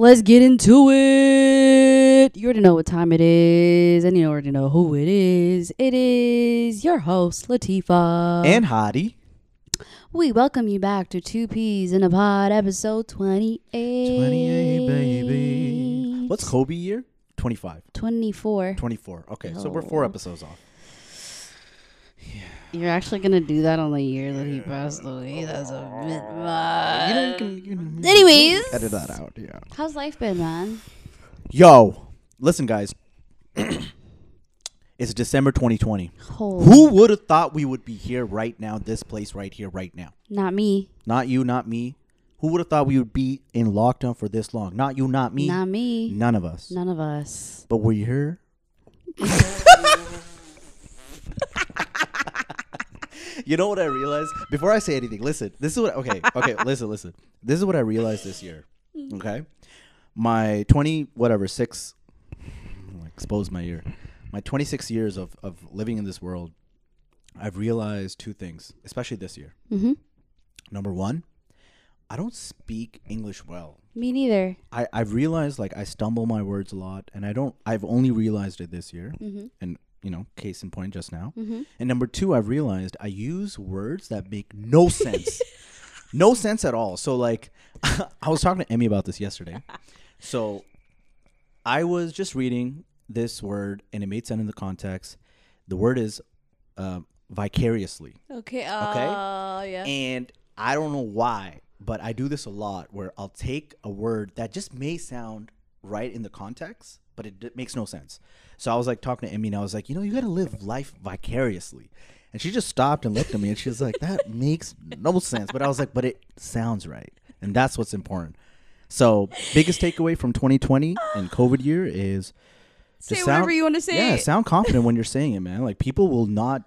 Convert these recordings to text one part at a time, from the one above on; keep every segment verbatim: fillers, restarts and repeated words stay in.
Let's get into it. You already know what time it is, and you already know who it is. It is your host, Latifah. And Hadi. We welcome you back to Two Peas in a Pod, episode twenty-eight. twenty-eight, baby. What's Kobe year? twenty-five. twenty-four. twenty-four. Okay, oh. So we're four episodes off. Yeah. You're actually going to do that on the year that he passed away. That's a bit much. You don't, you don't, Anyways. Edit that out, yeah. How's life been, man? Yo, listen, guys. It's December twenty twenty. Holy. Who would have thought we would be here right now, this place right here, right now? Not me. Not you, not me. Who would have thought we would be in lockdown for this long? Not you, not me. Not me. None of us. None of us. But we're here. You know what I realized? Before I say anything, listen. This is what, okay, okay, listen, listen. This is what I realized this year, okay? My twenty, whatever, six, expose my year. My twenty-six years of, of living in this world, I've realized two things, especially this year. Mm-hmm. Number one, I don't speak English well. Me neither. I, I've realized, like, I stumble my words a lot, and I don't, I've only realized it this year, mm-hmm. and you know, case in point just now. Mm-hmm. And number two, I've realized I use words that make no sense. No sense at all. So, like, I was talking to Emmy about this yesterday. So, I was just reading this word, and it made sense in the context. The word is uh, vicariously. Okay. Uh, okay? Yeah. And I don't know why, but I do this a lot where I'll take a word that just may sound right in the context, but it d- makes no sense. So I was like talking to Emmy, and I was like, you know, you got to live life vicariously. And she just stopped and looked at me, and she was like, that makes no sense. But I was like, but it sounds right. And that's what's important. So biggest takeaway from twenty twenty and COVID year is just say sound, whatever you want to say. Yeah, sound confident when you're saying it, man. Like, people will not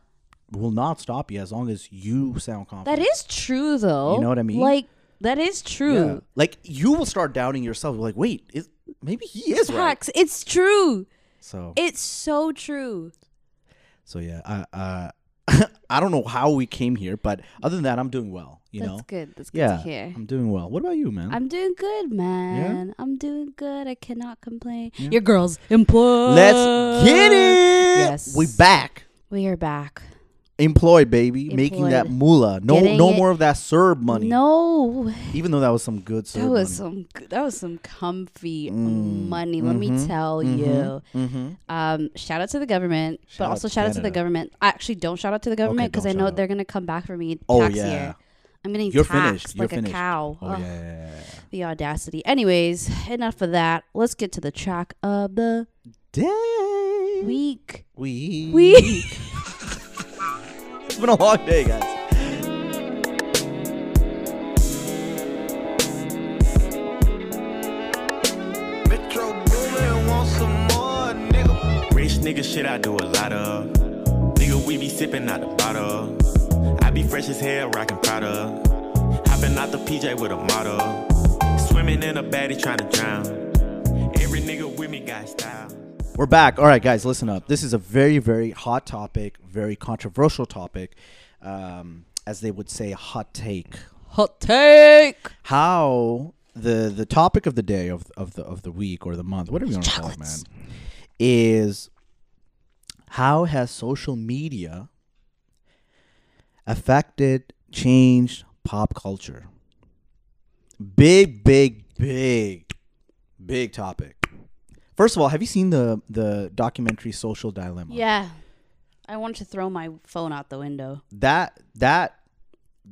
will not stop you as long as you sound confident. That is true, though. You know what I mean? Like, that is true. Yeah. Like, you will start doubting yourself. Like, wait, is, maybe he is right. It's true. So it's so true. So yeah, I uh, I don't know how we came here, but other than that, I'm doing well. You That's know, good. That's good yeah, to hear. I'm doing well. What about you, man? I'm doing good, man. Yeah? I'm doing good. I cannot complain. Yeah. Your girls employed. Let's get it. Yes, we back. We are back. Employed, baby. Employed. Making that moolah. No, Getting no it. more of that Serb money. No. Even though that was some good Serb money. That was money. some. Good, that was some comfy mm. money. Mm-hmm. Let me tell mm-hmm. you. Mm-hmm. Um, shout out to the government, shout but also shout Canada. out to the government. I actually don't shout out to the government because okay, I know out. they're gonna come back for me tax oh, yeah. year. I'm getting You're taxed finished. like You're a finished. cow. Oh, oh yeah, yeah, yeah. The audacity. Anyways, enough of that. Let's get to the track of the day. Week. Week. Week. It's been a long day, guys. Metro Boomin want some more, nigga. Rich nigga shit I do a lot of. Nigga, we be sipping out the bottle. I be fresh as hell, rockin' powder. Hopping out the P J with a model. Swimming in a baddie tryna drown. Every nigga with me got style. We're back. All right, guys, listen up. This is a very, very hot topic, very controversial topic. Um, as they would say, hot take. Hot take. How the the topic of the day, of of the of the week or the month, whatever you want to call it, man, is how has social media affected, changed pop culture? Big, big, big, big topic. First of all, have you seen the, the documentary Social Dilemma? Yeah. I wanted to throw my phone out the window. That that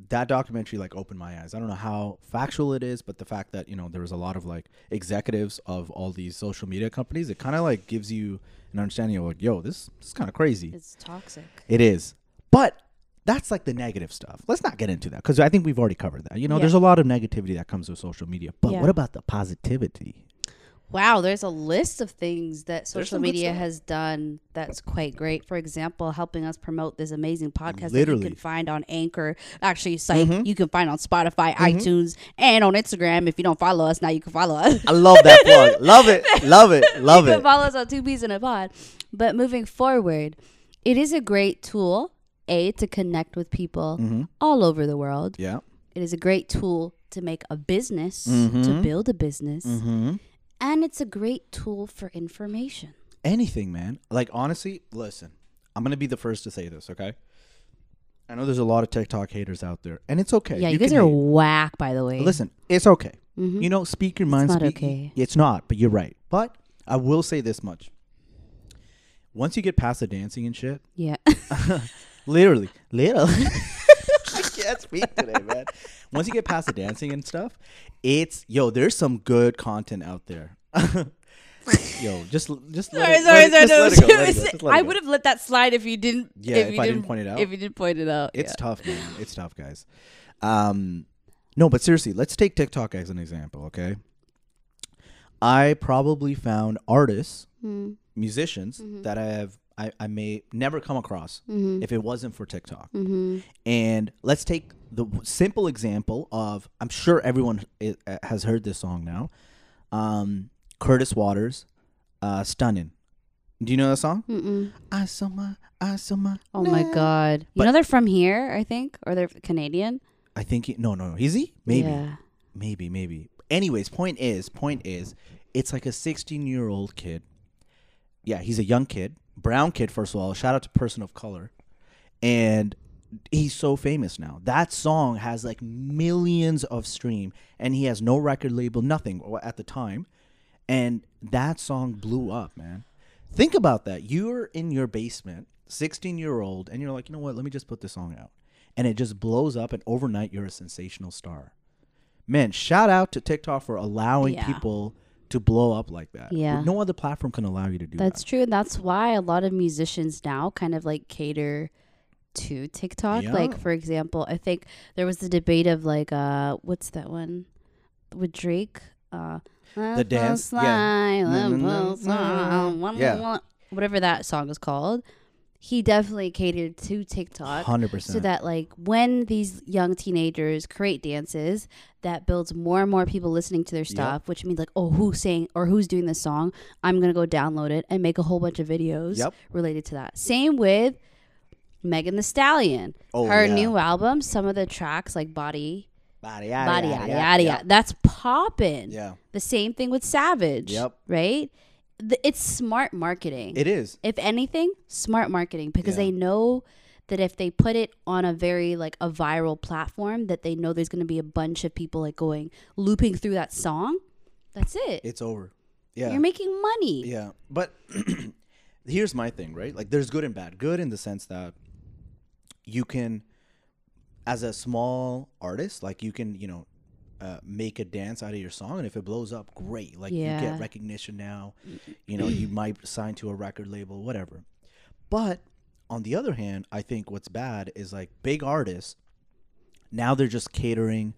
that documentary like opened my eyes. I don't know how factual it is, but the fact that, you know, there was a lot of like executives of all these social media companies, it kind of like gives you an understanding of like, yo, this, this is kind of crazy. It's toxic. It is. But that's like the negative stuff. Let's not get into that because I think we've already covered that. You know, yeah. There's a lot of negativity that comes with social media. But yeah. What about the positivity? Wow, there's a list of things that social media has done that's quite great. For example, helping us promote this amazing podcast Literally. that you can find on Anchor. Actually, psych, mm-hmm. you can find on Spotify, mm-hmm. iTunes, and on Instagram. If you don't follow us, now you can follow us. I love that plug. Love it. Love it. Love you it. You can follow us on Two Peas in a Pod. But moving forward, it is a great tool, A, to connect with people mm-hmm. all over the world. Yeah. It is a great tool to make a business, mm-hmm. to build a business. Mm-hmm. And it's a great tool for information. Anything, man. Like, honestly, listen, I'm going to be the first to say this, okay? I know there's a lot of TikTok haters out there, and it's okay. Yeah, you, you guys are hate. whack, by the way. Listen, it's okay. Mm-hmm. You know, speak your mind. It's not speak, okay. It's not, but you're right. But I will say this much. Once you get past the dancing and shit. Yeah. literally. Literally. I can't speak today, man. Once you get past the dancing and stuff, it's, yo, there's some good content out there. Yo, just just sorry, let sorry, it, sorry, sorry. No, just just I would have let that slide if you didn't. Yeah, if, if you I didn't point it out. If you didn't point it out, it's yeah. tough, man. It's tough, guys. Um, no, but seriously, let's take TikTok as an example, okay? I probably found artists, mm. musicians mm-hmm. that I have I, I may never come across mm-hmm. if it wasn't for TikTok. Mm-hmm. And let's take the simple example of I'm sure everyone is, has heard this song now. Um. Curtis Waters, uh, Stunning. Do you know that song? Mm-mm. I saw my, I saw my. Oh nah. my God! You but know they're from here, I think, or they're Canadian. I think he, no, no, no. Is he? Maybe, yeah. maybe, maybe. Anyways, point is, point is, it's like a sixteen-year-old kid. Yeah, he's a young kid, brown kid. First of all, shout out to person of color, and he's so famous now. That song has like millions of stream, and he has no record label, nothing at the time. And that song blew up, man. Think about that. You're in your basement, sixteen-year-old, and you're like, you know what? Let me just put this song out. And it just blows up, and overnight, you're a sensational star. Man, shout out to TikTok for allowing yeah. people to blow up like that. Yeah. No other platform can allow you to do that's that. That's true, and that's why a lot of musicians now kind of, like, cater to TikTok. Yeah. Like, for example, I think there was the debate of, like, uh, what's that one? With Drake? Uh The, the dance, slide, yeah. No, no, no, no. yeah, whatever that song is called. He definitely catered to TikTok, one hundred percent. So that like when these young teenagers create dances, that builds more and more people listening to their stuff, yep. which means like, oh, who's saying or who's doing this song? I'm gonna go download it and make a whole bunch of videos yep. related to that. Same with Megan Thee Stallion, oh, her yeah. new album. Some of the tracks like Body. Body, yada, body, yada, yada, yada, yada. That's popping. Yeah. The same thing with Savage. Yep. Right? The, it's smart marketing. It is. If anything, smart marketing because yeah. they know that if they put it on a very like a viral platform, that they know there's going to be a bunch of people like going looping through that song. That's it. It's over. Yeah. You're making money. Yeah. But here's my thing, right? Like there's good and bad. Good in the sense that you can. As a small artist, like you can, you know, uh, make a dance out of your song, and if it blows up, great. Like yeah. you get recognition now. You know, you might sign to a record label, whatever. But on the other hand, I think what's bad is like big artists now they're just catering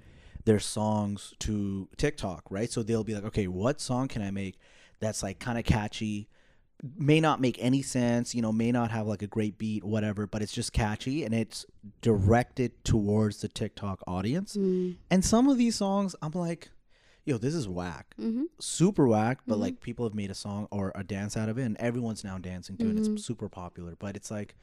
their songs to TikTok, right? So they'll be like, okay, what song can I make that's like kind of catchy? May not make any sense, you know, may not have like a great beat, whatever, but it's just catchy and it's directed towards the TikTok audience. Mm. And some of these songs, I'm like, yo, this is whack, mm-hmm. super whack, but mm-hmm. like people have made a song or a dance out of it and everyone's now dancing to mm-hmm. it. It's super popular, but it's like,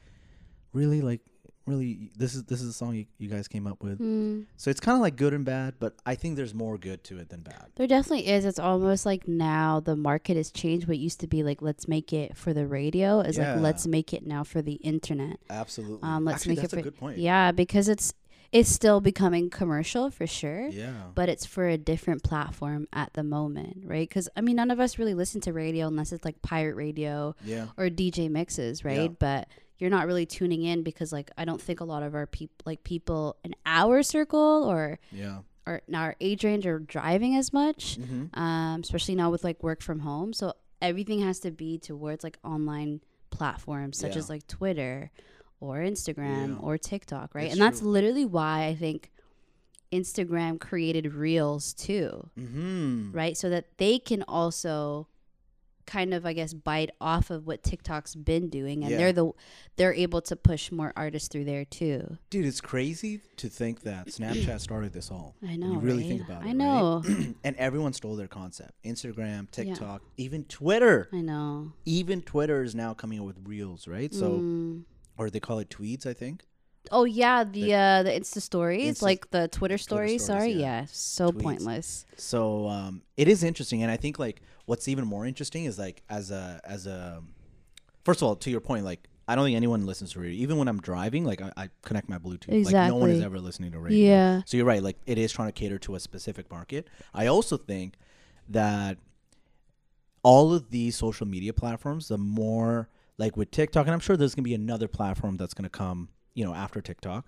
really, like, really, this is this is the song you, you guys came up with. Mm. So it's kind of like good and bad, but I think there's more good to it than bad. There definitely is. It's almost like now the market has changed. What used to be like, let's make it for the radio is yeah. like, let's make it now for the internet. Absolutely. Um, let's Actually, make that's it for, a good point. Yeah, because it's it's still becoming commercial for sure. Yeah. But it's for a different platform at the moment, right? Because I mean, none of us really listen to radio unless it's like pirate radio yeah. or D J mixes, right? Yeah. But you're not really tuning in because, like, I don't think a lot of our people, like people in our circle or yeah, or in our age range are driving as much, mm-hmm. um, especially now with like work from home. So everything has to be towards like online platforms such yeah. as like Twitter or Instagram yeah. or TikTok, right? It's and true. That's literally why I think Instagram created Reels too, mm-hmm. right? So that they can also kind of, I guess, bite off of what TikTok's been doing, and yeah. they're the they're able to push more artists through there too. Dude, it's crazy to think that Snapchat started this all. I know. You really right? think about I it. I know. Right? And everyone stole their concept. Instagram, TikTok, yeah. even Twitter. I know. Even Twitter is now coming up with Reels, right? So, mm. or they call it tweets, I think, Oh yeah, the the, uh, the Insta stories, Insta, like the Twitter stories. Twitter stories sorry, yeah, yeah so Tweets. pointless. So um, it is interesting, and I think like what's even more interesting is like as a as a first of all, to your point, like I don't think anyone listens to radio. Even when I'm driving, like I, I connect my Bluetooth. Exactly. Like no one is ever listening to radio. Yeah. So you're right. Like it is trying to cater to a specific market. I also think that all of these social media platforms, the more like with TikTok, and I'm sure there's gonna be another platform that's gonna come, you know, after TikTok,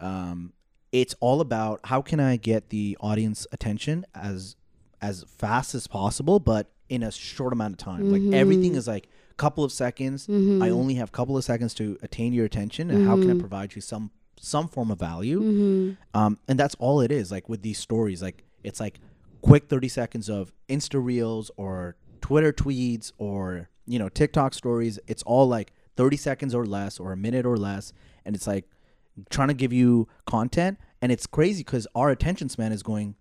um, it's all about how can I get the audience attention as as fast as possible, but in a short amount of time. Mm-hmm. Like everything is like a couple of seconds. Mm-hmm. I only have a couple of seconds to attain your attention, and mm-hmm. how can I provide you some some form of value? Mm-hmm. Um, and that's all it is. Like with these stories, like it's like quick thirty seconds of Insta reels or Twitter tweets or you know TikTok stories. It's all like thirty seconds or less, or a minute or less. And it's like trying to give you content, and it's crazy because our attention span is going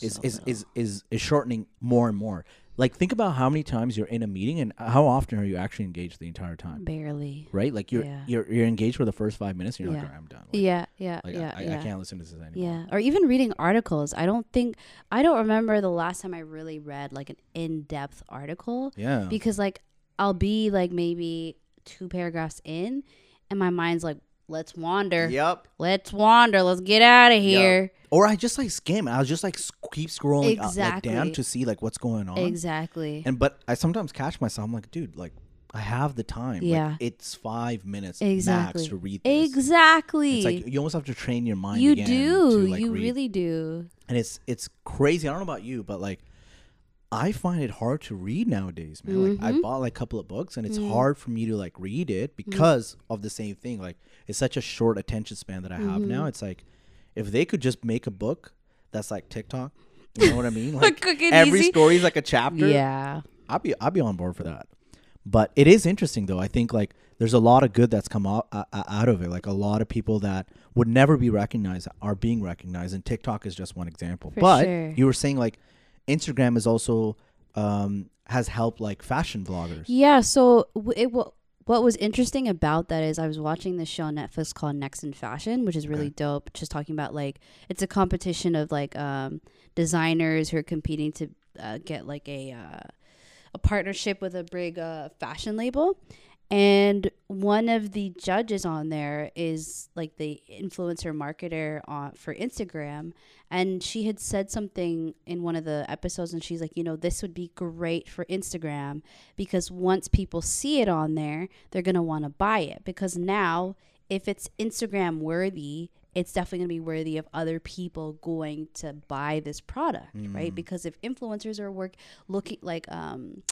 is so is, is is is shortening more and more. Like think about how many times you're in a meeting and how often are you actually engaged the entire time? Barely. Right? Like you're yeah. you're you're engaged for the first five minutes and you're yeah. like, all right, I'm done. Like, yeah, yeah, like yeah, I, yeah. I, I can't listen to this anymore. Yeah. Or even reading articles. I don't think I don't remember the last time I really read like an in-depth article. Yeah. Because like I'll be like maybe two paragraphs in and my mind's like, Let's wander. Yep. Let's wander. Let's get out of here. Yep. Or I just like skim. I was just like sc- keep scrolling exactly. up, like, down to see like what's going on. Exactly. And but I sometimes catch myself. I'm like, dude, like I have the time. Yeah. Like, it's five minutes exactly. max to read this. Exactly. It's like you almost have to train your mind. You again do. To, like, you read. Really do. And it's it's crazy. I don't know about you, but like I find it hard to read nowadays, man. Mm-hmm. Like I bought like a couple of books and it's mm-hmm. hard for me to like read it because mm-hmm. of the same thing. Like it's such a short attention span that I have mm-hmm. now. It's like if they could just make a book that's like TikTok, you know what I mean? Like every easy. story is like a chapter. Yeah. I'll be I'll be on board for that. But it is interesting though. I think like there's a lot of good that's come out, uh, out of it. Like a lot of people that would never be recognized are being recognized, and TikTok is just one example. For but sure. you were saying like Instagram is also um, has helped like fashion bloggers. Yeah. So w- it w- what was interesting about that is I was watching this show on Netflix called Next in Fashion, which is really okay. dope. Just talking about like it's a competition of like um, designers who are competing to uh, get like a uh, a partnership with a big uh, fashion label. And one of the judges on there is like the influencer marketer on, for Instagram. And she had said something in one of the episodes, and she's like, you know, this would be great for Instagram because once people see it on there, they're going to want to buy it. Because now if it's Instagram worthy, it's definitely going to be worthy of other people going to buy this product, mm. right? Because if influencers are work looking like... um.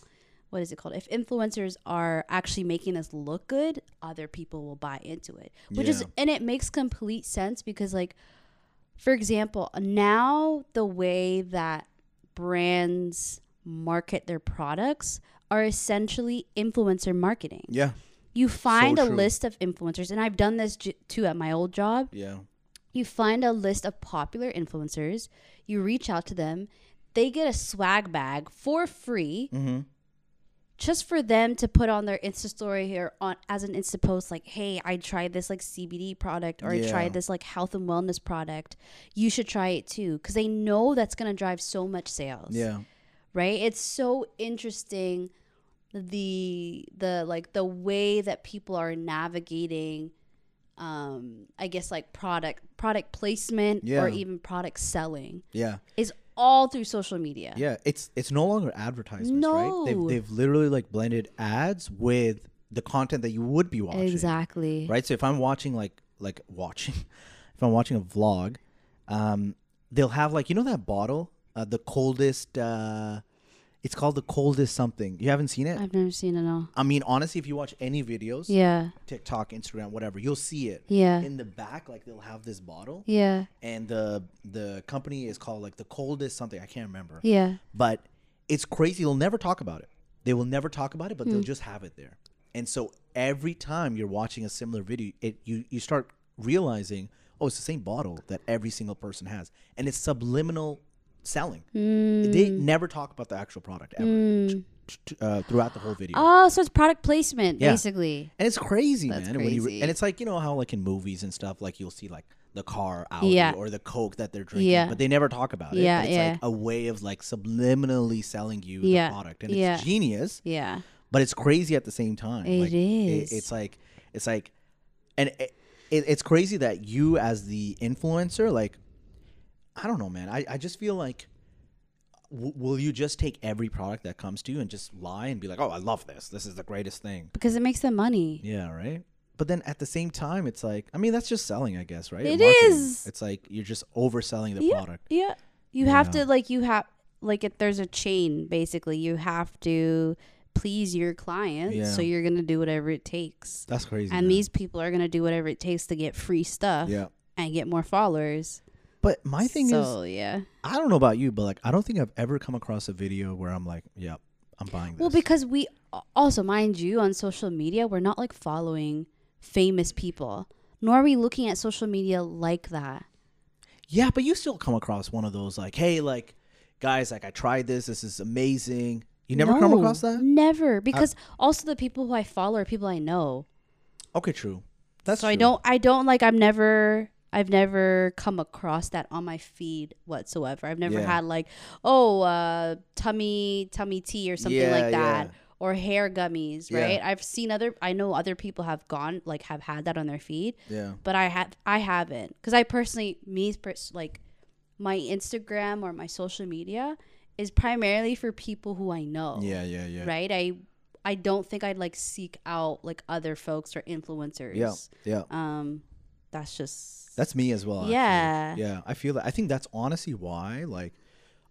What is it called? If influencers are actually making this look good, other people will buy into it, which yeah. is, and it makes complete sense because like, for example, now the way that brands market their products are essentially influencer marketing. Yeah. You find so a true. list of influencers, and I've done this j- too at my old job. Yeah. You find a list of popular influencers, you reach out to them, they get a swag bag for free. Mm-hmm. Just for them to put on their Insta story here on as an Insta post, like, hey, I tried this like C B D product, or yeah. I tried this like health and wellness product. You should try it too. Because they know that's going to drive so much sales. Yeah. Right. It's so interesting. The, the like the way that people are navigating, um, I guess like product, product placement yeah. or even product selling. Yeah. Is all through social media. Yeah, it's it's no longer advertisements, no. right? They've, they've literally like blended ads with the content that you would be watching. Exactly. Right? So if I'm watching like, like watching, if I'm watching a vlog, um, they'll have like, you know that bottle? Uh, the coldest, uh, it's called the coldest something. You haven't seen it? I've never seen it at all. I mean, honestly, if you watch any videos, yeah, TikTok, Instagram, whatever, you'll see it. Yeah. In the back, like they'll have this bottle. Yeah. And the the company is called like the coldest something. I can't remember. Yeah. But it's crazy. They'll never talk about it. They will never talk about it, but mm. they'll just have it there. And so every time you're watching a similar video, it you you start realizing, oh, it's the same bottle that every single person has, and it's subliminal. Selling. Mm. They never talk about the actual product ever. Mm. t- uh, throughout the whole video. Oh, so it's product placement, yeah. basically. And it's crazy, That's man. Crazy. When you, and it's like, you know how like in movies and stuff, like you'll see like the car Audi yeah. or the Coke that they're drinking, yeah. but they never talk about it. Yeah, but it's yeah. like a way of like subliminally selling you yeah. the product, and yeah. it's genius. Yeah, but it's crazy at the same time. It like, is. It, it's like it's like, and it, it, it's crazy that you as the influencer, like, I don't know, man. I, I just feel like. W- will you just take every product that comes to you and just lie and be like, oh, I love this. This is the greatest thing. Because it makes them money. Yeah, right? But then at the same time, it's like, I mean, that's just selling, I guess, right? It Marketing. Is. It's like you're just overselling the yeah, product. Yeah. You yeah. have to, like, you have, like, if there's a chain, basically. You have to please your clients. Yeah. So you're going to do whatever it takes. That's crazy. And man. These people are going to do whatever it takes to get free stuff yeah. and get more followers. But my thing so, is, yeah. I don't know about you, but like, I don't think I've ever come across a video where I'm like, yep, I'm buying this. Well, because we also, mind you, on social media, we're not like following famous people, nor are we looking at social media like that. Yeah, but you still come across one of those like, hey, like, guys, like I tried this. This is amazing. You never no, come across that? Never. Because I, also the people who I follow are people I know. Okay, true. That's so true. I don't, I don't like, I'm never... I've never come across that on my feed whatsoever. I've never yeah. had like, oh, uh, tummy, tummy tea or something yeah, like that. Yeah. Or hair gummies, right? Yeah. I've seen other, I know other people have gone, like have had that on their feed. Yeah. But I, ha- I haven't. Because I personally, me, pers- like my Instagram or my social media is primarily for people who I know. Yeah, yeah, yeah. Right? I I don't think I'd like seek out like other folks or influencers. Yeah, yeah. Um, that's just... That's me as well. Yeah. Actually. Yeah. I feel that. I think that's honestly why, like,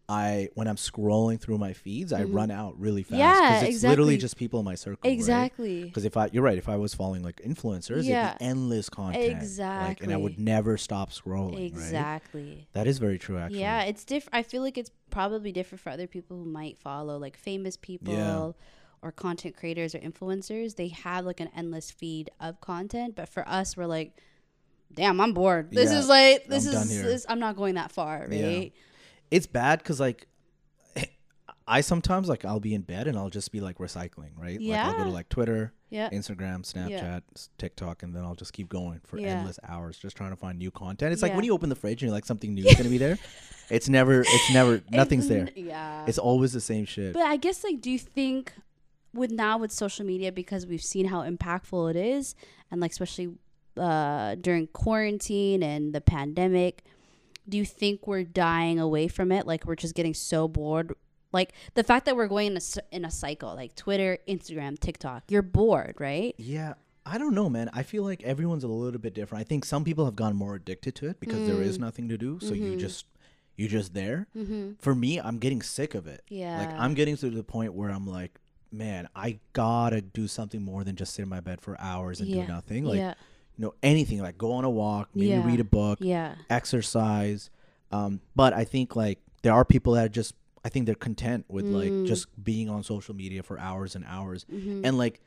I, when I'm scrolling through my feeds, mm-hmm. I run out really fast. Yeah, because it's exactly. literally just people in my circle. Exactly. Because right? if I, you're right, if I was following like influencers, yeah. it'd be endless content. Exactly. Like, and I would never stop scrolling. Exactly. Right? That is very true, actually. Yeah. It's different. I feel like it's probably different for other people who might follow, like, famous people. Yeah. Or content creators or influencers. They have like an endless feed of content. But for us, we're like, damn, I'm bored. This yeah, is like, this I'm is, this, I'm not going that far, right? Yeah. It's bad because, like, I sometimes, like, I'll be in bed and I'll just be, like, recycling, right? Yeah. Like, I'll go to, like, Twitter, yeah. Instagram, Snapchat, yeah. TikTok, and then I'll just keep going for yeah. endless hours just trying to find new content. It's yeah. like when you open the fridge and you're like, something new is going to be there. It's never, it's never, nothing's there. Yeah. It's always the same shit. But I guess, like, do you think with now with social media, because we've seen how impactful it is and, like, especially Uh, during quarantine and the pandemic, do you think we're dying away from it? Like, we're just getting so bored. Like, the fact that we're going in a, in a cycle, like Twitter, Instagram, TikTok, you're bored, right? Yeah. I don't know, man. I feel like everyone's a little bit different. I think some people have gotten more addicted to it because mm. there is nothing to do. So mm-hmm. you just, you're just there. Mm-hmm. For me, I'm getting sick of it. Yeah. Like, I'm getting to the point where I'm like, man, I gotta do something more than just sit in my bed for hours and yeah. do nothing. Like, yeah. you know, anything, like go on a walk, maybe yeah. read a book, yeah. exercise. Um, but I think like there are people that just, I think they're content with mm. like just being on social media for hours and hours. Mm-hmm. And like,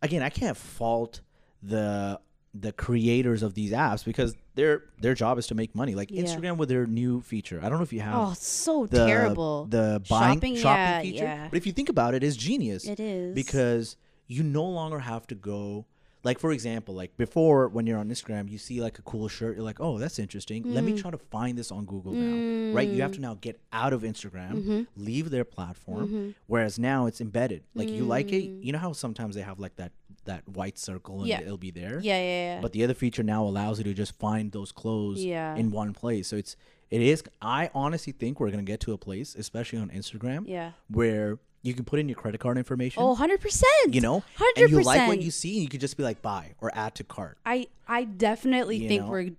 again, I can't fault the the creators of these apps because their their job is to make money. Like yeah. Instagram with their new feature. I don't know if you have. Oh, it's so the, terrible. The buying, shopping, shopping yeah, feature. Yeah. But if you think about it, it's genius. It is. Because you no longer have to go. Like, for example, like before when you're on Instagram, you see like a cool shirt. You're like, oh, that's interesting. Mm. Let me try to find this on Google mm. now, right? You have to now get out of Instagram, mm-hmm. leave their platform. Mm-hmm. Whereas now it's embedded. Like mm. you like it. You know how sometimes they have like that, that white circle and yeah. it'll be there. Yeah, yeah, yeah. But the other feature now allows you to just find those clothes yeah. in one place. So it's, it is, I honestly think we're going to get to a place, especially on Instagram, yeah. where you can put in your credit card information. Oh, one hundred percent. You know? one hundred percent. And you like what you see, and you could just be like, buy or add to cart. I, I definitely you think know? We're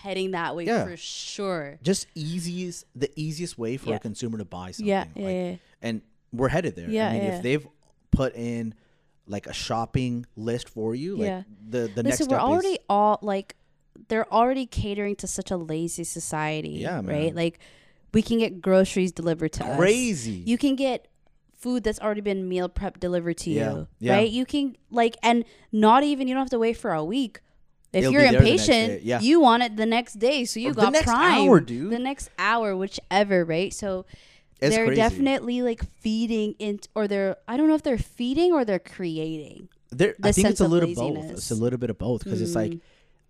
heading that way yeah. for sure. Just easiest, the easiest way for yeah. a consumer to buy something. Yeah, like, yeah, yeah. And we're headed there. Yeah, I mean, yeah. if they've put in like a shopping list for you, like yeah. the, the Listen, next step we're already is... all like, they're already catering to such a lazy society, yeah, man. Right? Like, we can get groceries delivered to us. Crazy. You can get... food that's already been meal prep delivered to yeah. you, yeah. right? You can like, and not even, you don't have to wait for a week. If It'll you're impatient, yeah. you want it the next day. So you or got the next Prime hour, dude. The next hour, whichever, right? So It's they're crazy. Definitely like feeding into, or they're, I don't know if they're feeding or they're creating. They're, the I think it's a little both. It's a little bit of both because mm. it's like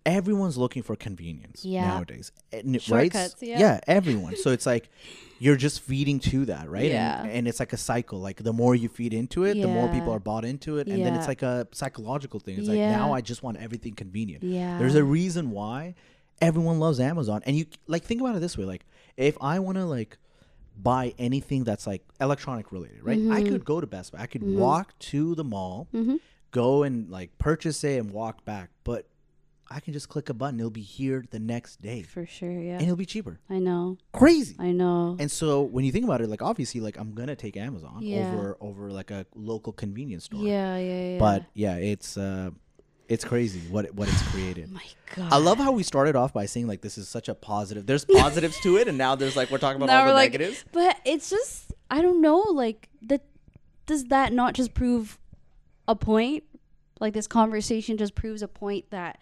everyone's looking for convenience yeah. nowadays. And, shortcuts, right? yeah. Yeah, everyone. So it's like you're just feeding to that, right? Yeah. And, and it's like a cycle. Like the more you feed into it, yeah. the more people are bought into it. And yeah. then it's like a psychological thing. It's yeah. like now I just want everything convenient. Yeah. There's a reason why everyone loves Amazon. And you like think about it this way. Like if I want to like buy anything that's like electronic related, right? Mm-hmm. I could go to Best Buy. I could mm-hmm. walk to the mall, mm-hmm. go and like purchase it and walk back. But I can just click a button. It'll be here the next day. For sure, yeah. And it'll be cheaper. I know. Crazy. I know. And so when you think about it, like obviously like I'm going to take Amazon yeah. over over like a local convenience store. Yeah, yeah, yeah. But yeah, it's uh it's crazy what what it's created. Oh my God. I love how we started off by saying like this is such a positive. There's positives to it and now there's like we're talking about now all we're the like, negatives. But it's just I don't know like that does that not just prove a point? Like this conversation just proves a point that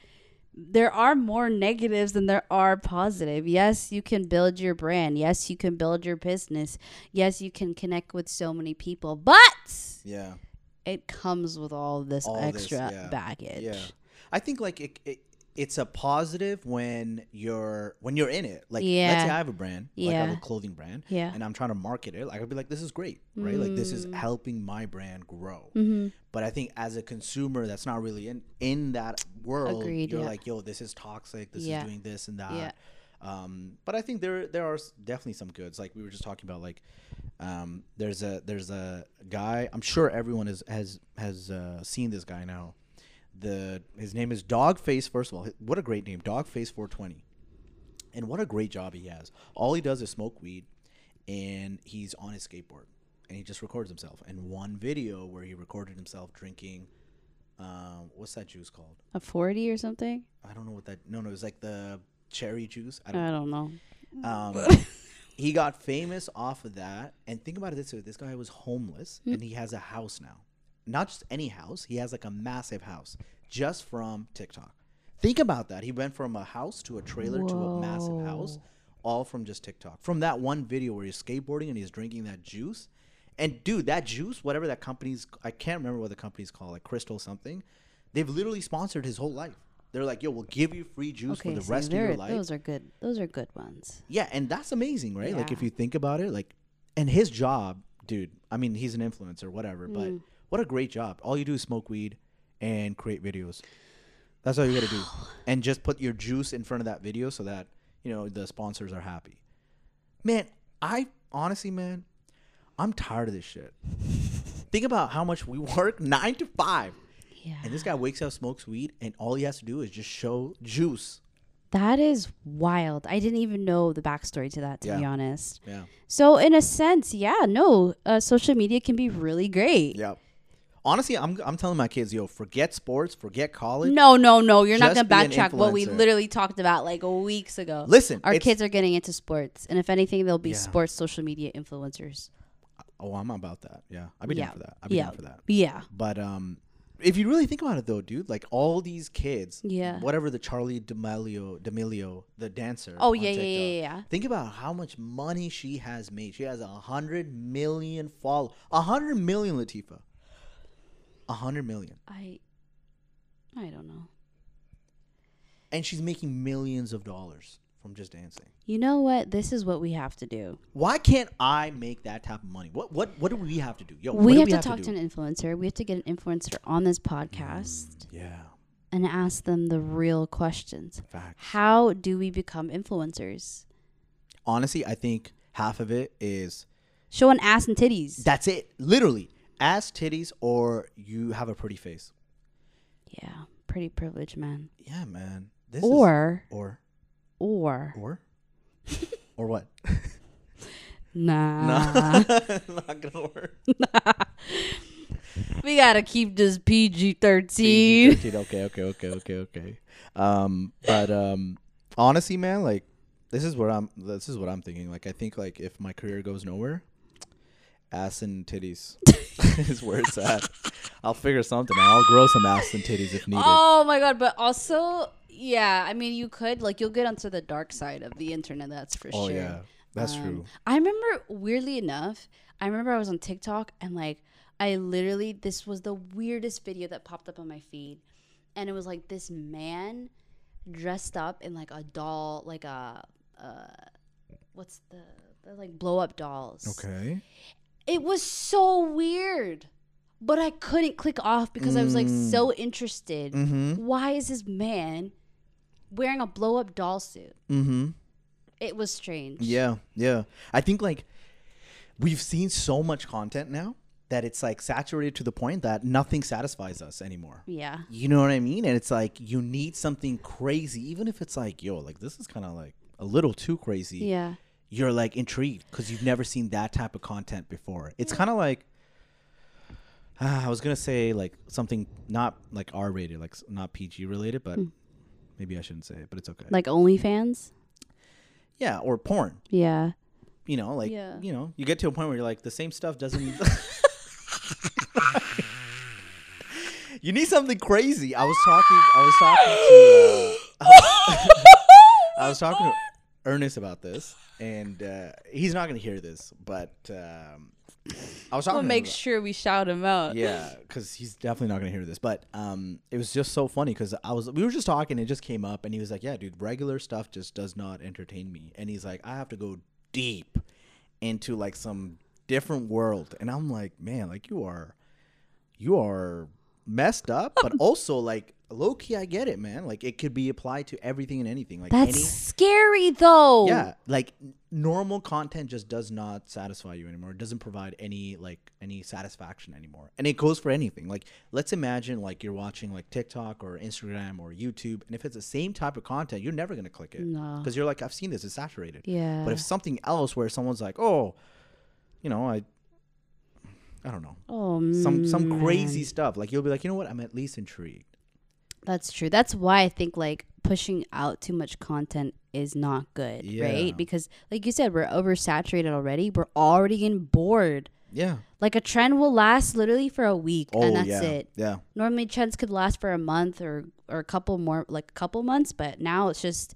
there are more negatives than there are positive. Yes, you can build your brand. Yes, you can build your business. Yes, you can connect with so many people. But yeah, it comes with all this all extra this, yeah. baggage. Yeah, I think like it, it, it's a positive when you're when you're in it. Like yeah. let's say I have a brand, yeah. like I have a clothing brand, yeah. and I'm trying to market it. Like I'd be like, this is great, right? Mm. Like this is helping my brand grow. Mm-hmm. But I think as a consumer that's not really in, in that world, Agreed, you're yeah. like, yo, this is toxic. This yeah. is doing this and that. Yeah. Um, but I think there there are definitely some goods. Like we were just talking about, like um, there's a there's a guy. I'm sure everyone is, has has uh, seen this guy now. The his name is Dogface. First of all, what a great name, Dogface four twenty, and what a great job he has. All he does is smoke weed, and he's on his skateboard. And he just records himself. And one video where he recorded himself drinking, um, what's that juice called? A forty or something? I don't know what that. No, no, it was like the cherry juice. I don't, I don't know. Um, he got famous off of that. And think about it this way: this guy was homeless, mm-hmm. and he has a house now. Not just any house. He has like a massive house just from TikTok. Think about that. He went from a house to a trailer Whoa. to a massive house, all from just TikTok. From that one video where he's skateboarding and he's drinking that juice. And dude, that juice, whatever that company's, I can't remember what the company's called, like Crystal something. They've literally sponsored his whole life. They're like, yo, we'll give you free juice okay, for the so rest of your life. Those are good. Those are good ones. Yeah, and that's amazing, right? Yeah. Like if you think about it, like, and his job, dude, I mean, he's an influencer, whatever, mm. but what a great job. All you do is smoke weed and create videos. That's all you gotta do. And just put your juice in front of that video so that, you know, the sponsors are happy. Man, I honestly, man, I'm tired of this shit. Think about how much we work nine to five. Yeah. And this guy wakes up, smokes weed, and all he has to do is just show juice. That is wild. I didn't even know the backstory to that, to yeah. be honest. Yeah. So in a sense, yeah, no, uh, social media can be really great. Yeah. Honestly, I'm I'm telling my kids, yo, forget sports, forget college. No, no, no. You're not going to backtrack what we literally talked about like weeks ago. Listen. Our kids are getting into sports. And if anything, they'll be yeah. sports, social media influencers. Oh, I'm about that. Yeah. I'd be yeah. down for that. I'd be yeah. down for that. Yeah. But um, if you really think about it, though, dude, like all these kids, yeah. whatever the Charli D'Amelio, D'Amelio, the dancer. Oh, yeah, yeah, yeah, yeah. Think about how much money she has made. She has one hundred million followers. one hundred million, Latifah. one hundred million. I, I don't know. And she's making millions of dollars. I'm just dancing. You know what? This is what we have to do. Why can't I make that type of money? What what what do we have to do? Yo, we have to talk to an influencer. We have to get an influencer on this podcast. Mm, yeah. And ask them the real questions. Facts. How do we become influencers? Honestly, I think half of it is showing ass and titties. That's it. Literally. Ass, titties, or you have a pretty face. Yeah. Pretty privilege, man. Yeah, man. This or is, or Or or or what? Nah, nah. Not gonna work. Nah. We gotta keep this P G thirteen. P G thirteen. Okay, okay, okay, okay, okay. Um, but um, honestly, man, like this is what I'm. This is what I'm thinking. Like, I think like if my career goes nowhere, ass and titties is where it's at. I'll figure something out. I'll grow some ass and titties if needed. Oh my God! But also. Yeah, I mean, you could, like, you'll get onto the dark side of the internet, that's for oh, sure. Oh, yeah, that's um, true. I remember, weirdly enough, I remember I was on TikTok, and, like, I literally, this was the weirdest video that popped up on my feed, and it was, like, this man dressed up in, like, a doll, like a, uh, what's the, the, like, blow-up dolls. Okay. It was so weird. But I couldn't click off because mm. I was like so interested. Mm-hmm. Why is this man wearing a blow up doll suit? Mm-hmm. It was strange. Yeah, yeah. I think like we've seen so much content now that it's like saturated to the point that nothing satisfies us anymore. Yeah. You know what I mean? And it's like you need something crazy, even if it's like, yo, like this is kind of like a little too crazy. Yeah. You're like intrigued because you've never seen that type of content before. It's yeah. kind of like. Uh, I was going to say like something not like R rated, like not P G related, but mm. maybe I shouldn't say it, but it's okay. Like OnlyFans? Yeah. Or porn. Yeah. You know, like, yeah. you know, you get to a point where you're like the same stuff doesn't. You need something crazy. I was talking. I was talking to. Uh, I was talking to Earnest about this and uh, he's not going to hear this, but. Um, I was talking. We'll to make him sure we shout him out. Yeah, because he's definitely not gonna hear this. But um, it was just so funny because I was we were just talking. It just came up, and he was like, "Yeah, dude, regular stuff just does not entertain me." And he's like, "I have to go deep into like some different world." And I'm like, "Man, like you are, you are messed up, but also like low key, I get it, man. Like it could be applied to everything and anything. Like that's any, scary though. Yeah, like." Normal content just does not satisfy you anymore. It doesn't provide any like any satisfaction anymore. And it goes for anything. Like let's imagine like you're watching like TikTok or Instagram or YouTube. And if it's the same type of content, you're never going to click it. No. Because you're like, I've seen this. It's saturated. Yeah. But if something else where someone's like, oh, you know, I I don't know. Oh, some some man. crazy stuff. Like you'll be like, you know what? I'm at least intrigued. That's true. That's why I think like pushing out too much content is not good, yeah. right? Because like you said, we're oversaturated already. We're already getting bored. Yeah. Like a trend will last literally for a week oh, and that's yeah. it. Yeah. Normally trends could last for a month or, or a couple more, like a couple months. But now it's just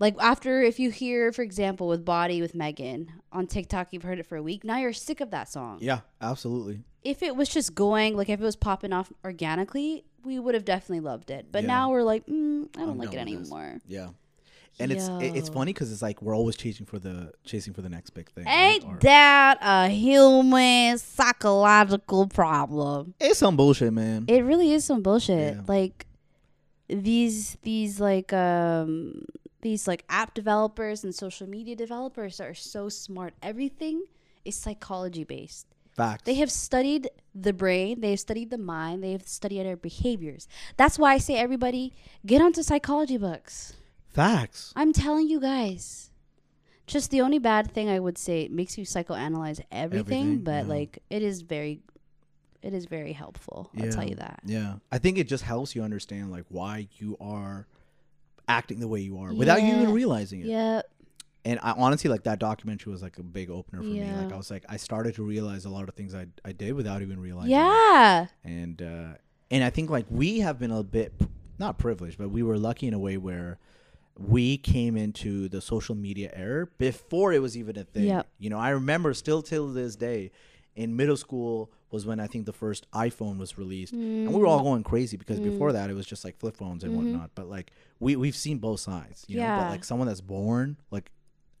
like after, if you hear, for example, with Body with Megan on TikTok, you've heard it for a week. Now you're sick of that song. Yeah, absolutely. If it was just going, like if it was popping off organically, we would have definitely loved it. But yeah. now we're like, mm, I don't I'm like it anymore. This. Yeah. And Yo. it's it's funny because it's like we're always chasing for the chasing for the next big thing. Ain't right? that a human psychological problem? It's some bullshit, man. It really is some bullshit. Yeah. Like these these like um these like app developers and social media developers are so smart. Everything is psychology based. Facts. They have studied the brain. They have studied the mind. They have studied our behaviors. That's why I say everybody get onto psychology books. Facts. I'm telling you guys. Just the only bad thing I would say, it makes you psychoanalyze everything, everything but yeah. like it is very it is very helpful. I'll yeah. tell you that. Yeah. I think it just helps you understand like why you are acting the way you are yeah. without you even realizing it. Yeah. And I honestly like that documentary was like a big opener for yeah. me. Like I was like I started to realize a lot of things I I did without even realizing. Yeah. It. And uh and I think like we have been a bit not privileged, but we were lucky in a way where we came into the social media era before it was even a thing. Yep. You know, I remember still till this day in middle school was when I think the first iPhone was released. Mm. And we were all going crazy because mm. before that it was just like flip phones and mm-hmm. whatnot. But like we, we've seen both sides, you yeah. know, but like someone that's born, like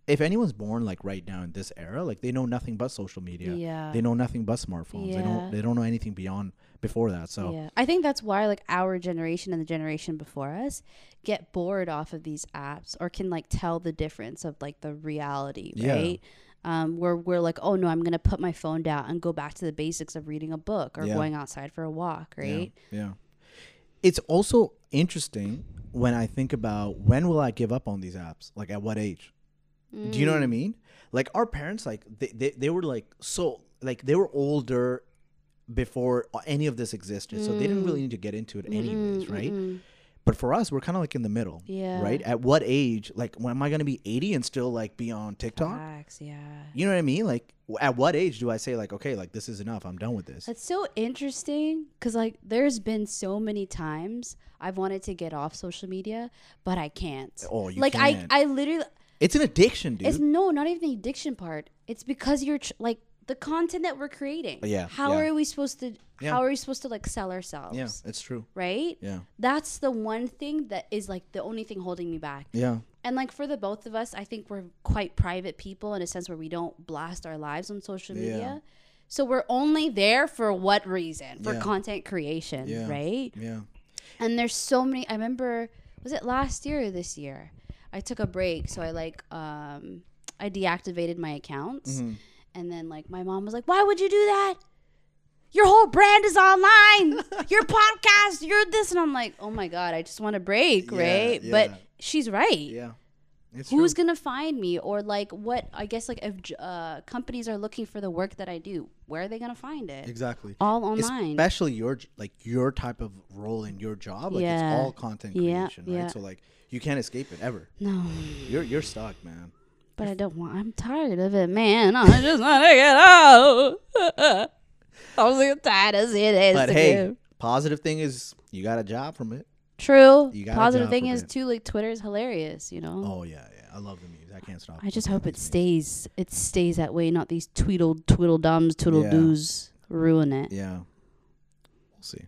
if anyone's born like right now in this era, like they know nothing but social media. Yeah. They know nothing but smartphones. Yeah. They don't they don't know anything beyond before that. So yeah. I think that's why like our generation and the generation before us get bored off of these apps or can like tell the difference of like the reality, yeah. right? Um, where we're like, oh no, I'm gonna put my phone down and go back to the basics of reading a book or yeah. going outside for a walk, right? Yeah. yeah. It's also interesting when I think about when will I give up on these apps? Like at what age? Mm. Do you know what I mean? Like our parents, like they, they, they were like so like they were older before any of this existed. Mm. So they didn't really need to get into it anyways, mm-hmm, right? Mm-hmm. But for us, we're kind of like in the middle, yeah. right? At what age? Like, when am I going to be eighty and still like be on TikTok? Facts, yeah. You know what I mean? Like, at what age do I say like, okay, like this is enough. I'm done with this. That's so interesting because like there's been so many times I've wanted to get off social media, but I can't. Oh, you like can't. I, I literally. It's an addiction, dude. It's no, not even the addiction part. It's because you're tr- like. The content that we're creating. Yeah. How yeah. are we supposed to yeah. how are we supposed to like sell ourselves? Yeah, it's true. Right? Yeah. That's the one thing that is like the only thing holding me back. Yeah. And like for the both of us, I think we're quite private people in a sense where we don't blast our lives on social media. Yeah. So we're only there for what reason? For yeah. content creation, yeah. right? Yeah. And there's so many. I remember, was it last year or this year? I took a break, so I like um I deactivated my accounts. Mm-hmm. And then, like, my mom was like, why would you do that? Your whole brand is online. Your podcast, you're this. And I'm like, oh, my God, I just want a break, yeah, right? Yeah. But she's right. Yeah, it's Who's going to find me? Or, like, what, I guess, like, if uh, companies are looking for the work that I do, where are they going to find it? Exactly. All online. Especially your, like, your type of role in your job. Like, yeah. it's all content creation, yeah, right? Yeah. So, like, you can't escape it ever. No. You're, you're stuck, man. But I don't want, I'm tired of it, man. I just want to get out. I'm so tired of seeing it. But hey, positive thing is you got a job from it. True. You got positive a job thing from is it. Too, like Twitter is hilarious, you know? Oh, yeah, yeah. I love the memes. I can't stop. I just hope it stays. It stays that way, not these tweedle, tweedledums, tweedledoos yeah. ruin it. Yeah. We'll see.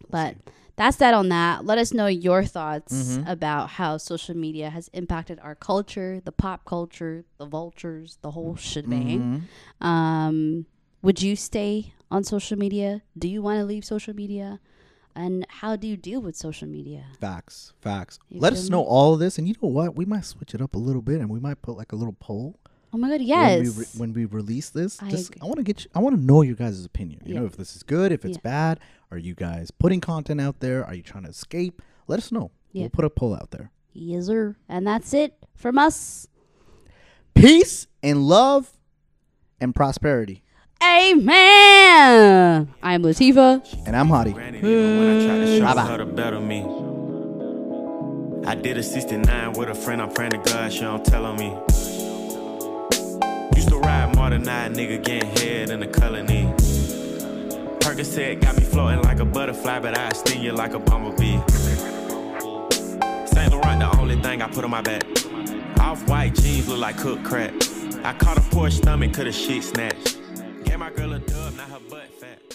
We'll but. See. That's that on that. Let us know your thoughts mm-hmm. about how social media has impacted our culture, the pop culture, the vultures, the whole shebang. Mm-hmm. Um, would you stay on social media? Do you want to leave social media? And how do you deal with social media? Facts, facts. You Let us know all of this. And you know what? We might switch it up a little bit and we might put like a little poll. Oh my God, yes. When we, re- when we release this, I, just, I want to get you, I want to know your guys' opinion. You yeah. know, if this is good, if it's yeah. bad. Are you guys putting content out there? Are you trying to escape? Let us know. Yeah. We'll put a poll out there. Yes, sir. And that's it from us. Peace and love and prosperity. Amen. I'm Latifah. And I'm Hadi. Bye-bye. I did a sixty-nine with a friend. I'm praying to God she don't tell on me. Used to ride more than I, nigga, getting head in the colony. Percocet got me floating like a butterfly, but I sting you like a bumblebee. Saint Laurent, the only thing I put on my back. Off White jeans look like cooked crack. I caught a poor stomach, could a shit snatch. Gave my girl a dub, now her butt fat.